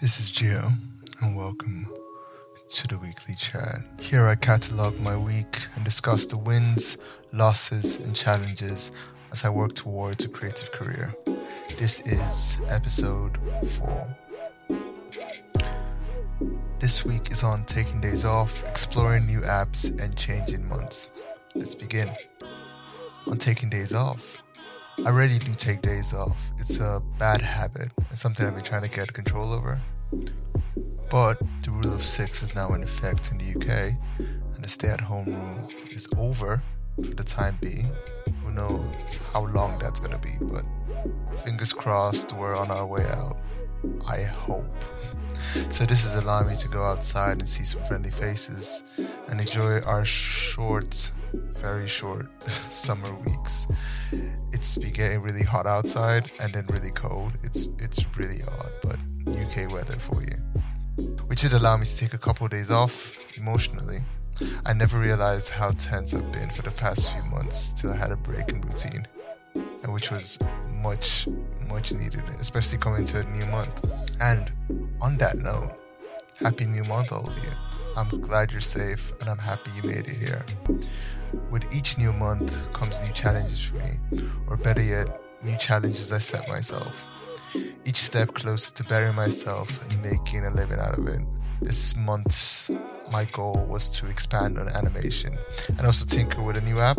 This is Gio, and welcome to the Weekly Chat. Here I catalog my week and discuss the wins, losses, and challenges as I work towards a creative career. This is episode 4. This week is on taking days off, exploring new apps, and changing months. Let's begin. On taking days off. I rarely do take days off. It's a bad habit. It's something I've been trying to get control over. But the rule of 6 is now in effect in the UK, and the stay-at-home rule is over for the time being. Who knows how long that's going to be, but fingers crossed we're on our way out. I hope. So this is allowing me to go outside and see some friendly faces and enjoy our very short summer weeks. It's been getting really hot outside and then really cold. It's really odd, but UK weather for you. Which did allow me to take a couple of days off emotionally. I never realized how tense I've been for the past few months till I had a break in routine, and which was much needed, especially coming to a new month. And on that note, happy new month all of you. I'm glad you're safe, and I'm happy you made it here. With each new month comes new challenges for me, or better yet, new challenges I set myself. Each step closer to bettering myself and making a living out of it. This month, my goal was to expand on animation and also tinker with a new app.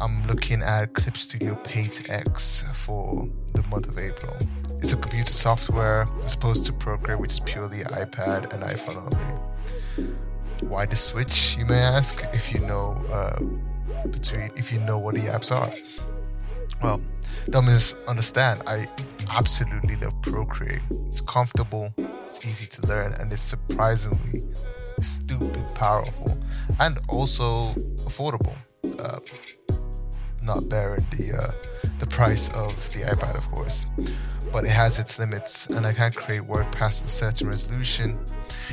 I'm looking at Clip Studio Paint X for the month of April. It's a computer software as opposed to Procreate, which is purely iPad and iPhone only. Why the switch, you may ask, if you know what the apps are. Well, don't misunderstand. I absolutely love Procreate. It's comfortable, it's easy to learn, and it's surprisingly stupid powerful and also affordable. Not bearing the price of the iPad, of course, but it has its limits, and I can't create work past a certain resolution.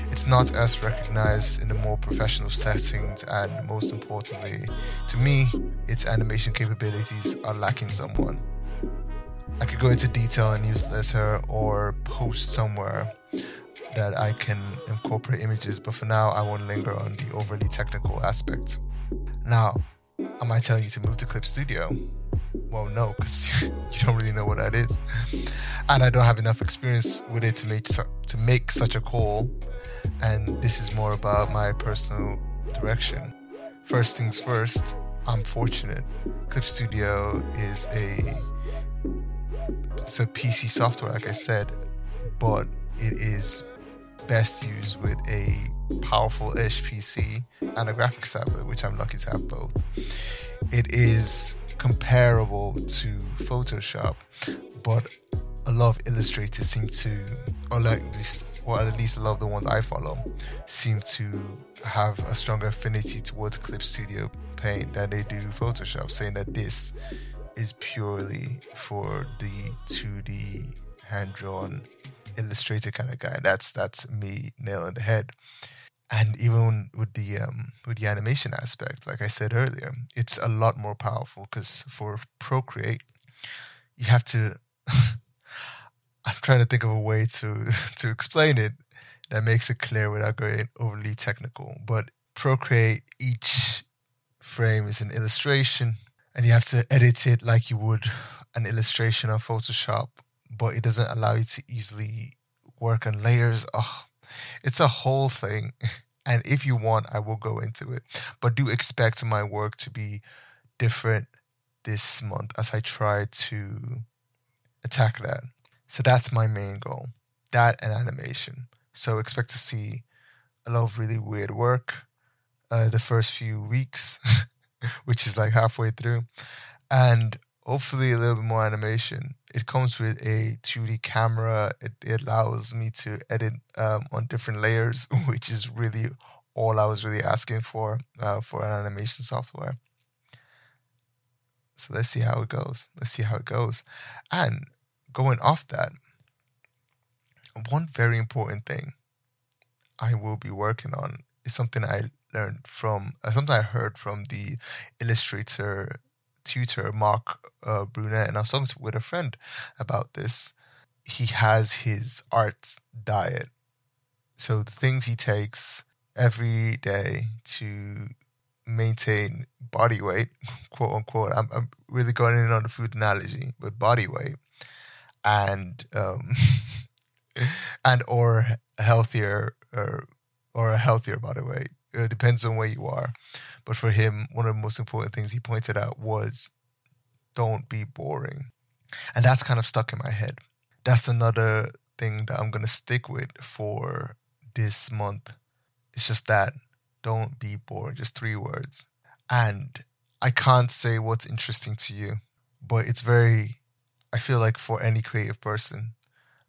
It's not as recognized in the more professional settings, and most importantly, to me, its animation capabilities are lacking someone. I could go into detail in a newsletter or post somewhere that I can incorporate images, but for now, I won't linger on the overly technical aspect. Now, am I telling you to move to Clip Studio? Well, no, because you don't really know what that is. And I don't have enough experience with it to make such a call. And this is more about my personal direction. First things first, I'm fortunate. Clip Studio is a PC software, like I said, but it is best used with a powerful-ish PC and a graphics tablet, which I'm lucky to have both. It is comparable to Photoshop, but a lot of illustrators seem to, or at least a lot of the ones I follow, seem to have a stronger affinity towards Clip Studio Paint than they do Photoshop, saying that this is purely for the 2D hand-drawn illustrator kind of guy. That's me nail on the head. And even with the animation aspect, like I said earlier, it's a lot more powerful, because for Procreate, you have to I'm trying to think of a way to explain it that makes it clear without going overly technical. But Procreate, each frame is an illustration, and you have to edit it like you would an illustration on Photoshop, but it doesn't allow you to easily work on layers. Oh, it's a whole thing. And if you want, I will go into it. But do expect my work to be different this month as I try to attack that. So that's my main goal. That and animation. So expect to see a lot of really weird work the first few weeks, which is like halfway through. And hopefully a little bit more animation. It comes with a 2D camera. It allows me to edit on different layers, which is really all I was really asking for an animation software. So let's see how it goes. And going off that, one very important thing I will be working on is something I learned from, something I heard from the illustrator tutor Mark Brunet, and I was talking with a friend about this, he has his art diet. So the things he takes every day to maintain body weight, quote unquote. I'm really going in on the food analogy, but body weight and or healthier or a healthier body weight. It depends on where you are. But for him, one of the most important things he pointed out was don't be boring. And that's kind of stuck in my head. That's another thing that I'm going to stick with for this month. It's just that don't be bored, just 3 words. And I can't say what's interesting to you, but it's very, I feel like for any creative person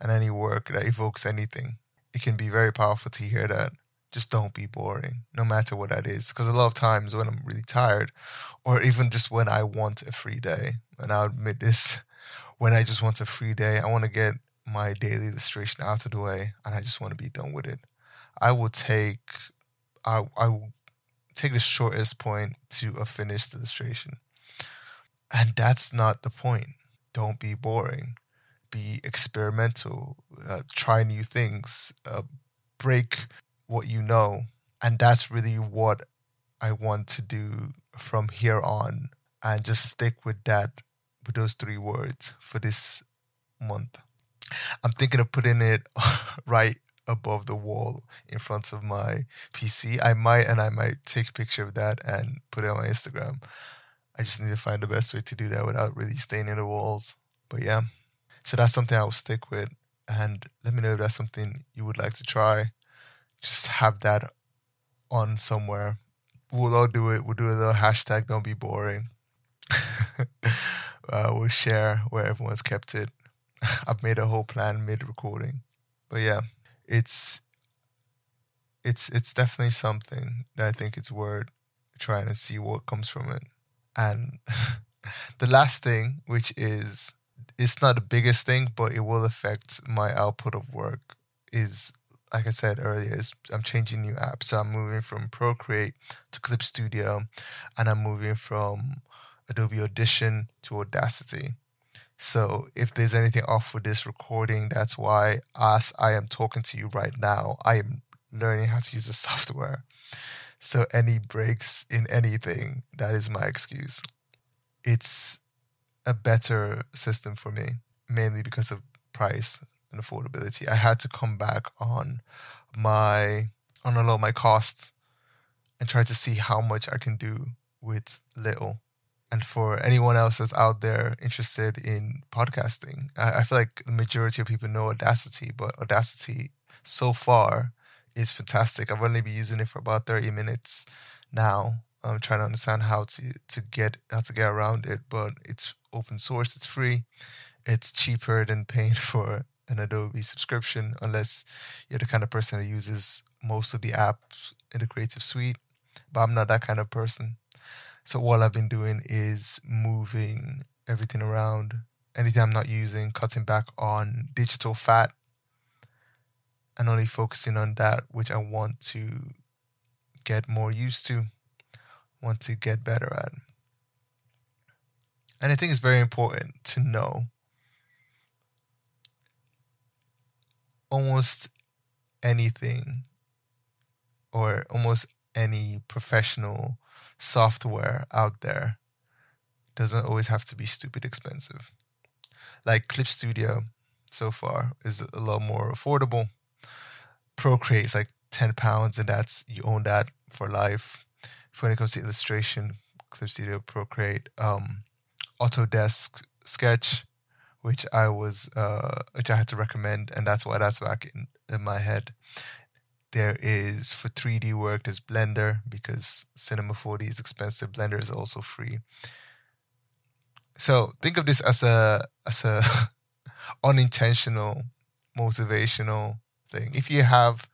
and any work that evokes anything, it can be very powerful to hear that. Just don't be boring, no matter what that is. Because a lot of times when I'm really tired, or even just when I want a free day, and I'll admit this, when I just want a free day, I want to get my daily illustration out of the way, and I just want to be done with it. I will take the shortest point to a finished illustration. And that's not the point. Don't be boring. Be experimental. Try new things. Break what you know. And that's really what I want to do from here on. And just stick with that, with those 3 words for this month. I'm thinking of putting it right above the wall in front of my PC. I might take a picture of that and put it on my Instagram. I just need to find the best way to do that without really staining the walls. But yeah, so that's something I will stick with. And let me know if that's something you would like to try. Just have that on somewhere. We'll all do it. We'll do a little hashtag, don't be boring. We'll share where everyone's kept it. I've made a whole plan mid-recording. But yeah, it's definitely something that I think it's worth trying to see what comes from it. And the last thing, which is, it's not the biggest thing, but it will affect my output of work, is, like I said earlier, I'm changing new apps. So I'm moving from Procreate to Clip Studio, and I'm moving from Adobe Audition to Audacity. So if there's anything off with this recording, that's why, as I am talking to you right now, I am learning how to use the software. So any breaks in anything, that is my excuse. It's a better system for me, mainly because of price and affordability. I had to come back on a lot of my costs and try to see how much I can do with little. And for anyone else that's out there interested in podcasting, I feel like the majority of people know Audacity, but Audacity so far is fantastic. I've only been using it for about 30 minutes now. I'm trying to understand how to get around it, but it's open source, it's free, it's cheaper than paying for an Adobe subscription, unless you're the kind of person that uses most of the apps in the creative suite. But I'm not that kind of person. So all I've been doing is moving everything around, anything I'm not using, cutting back on digital fat, and only focusing on that which I want to get more used to, want to get better at. And I think it's very important to know almost anything or almost any professional software out there doesn't always have to be stupid expensive. Like Clip Studio so far is a lot more affordable. Procreate is like £10, and that's, you own that for life. When it comes to illustration, Clip Studio, Procreate, Autodesk Sketch, which I had to recommend, and that's why that's back in my head. There is, for 3D work, there's Blender, because Cinema 4D is expensive. Blender is also free. So think of this as a unintentional, motivational thing. If you have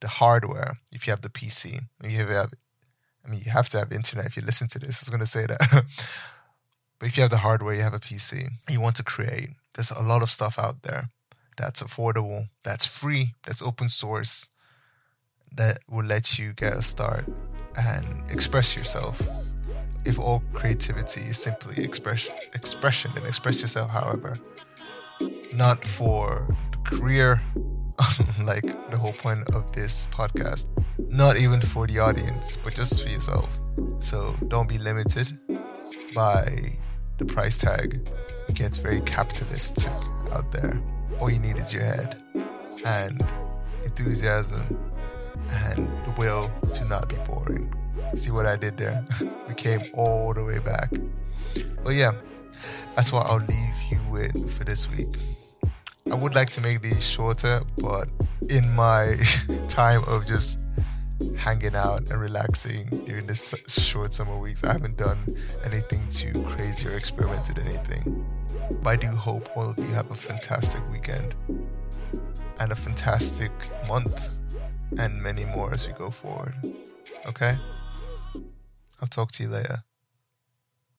the hardware, if you have the PC, you have to have internet if you listen to this. I was going to say that. But if you have the hardware, you have a PC, you want to create, there's a lot of stuff out there that's affordable, that's free, that's open source, that will let you get a start and express yourself. If all creativity is simply expression, then express yourself however not for career, like the whole point of this podcast, not even for the audience, but just for yourself. So don't be limited by the price tag. It gets very capitalistic out there. All you need is your head and enthusiasm and the will to not be boring. See what I did there? We came all the way back. But yeah, that's what I'll leave you with for this week. I would like to make these shorter, but in my time of just hanging out and relaxing during this short summer weeks, I haven't done anything too crazy or experimented anything. But I do hope all of you have a fantastic weekend and a fantastic month and many more as we go forward. Okay? I'll talk to you later.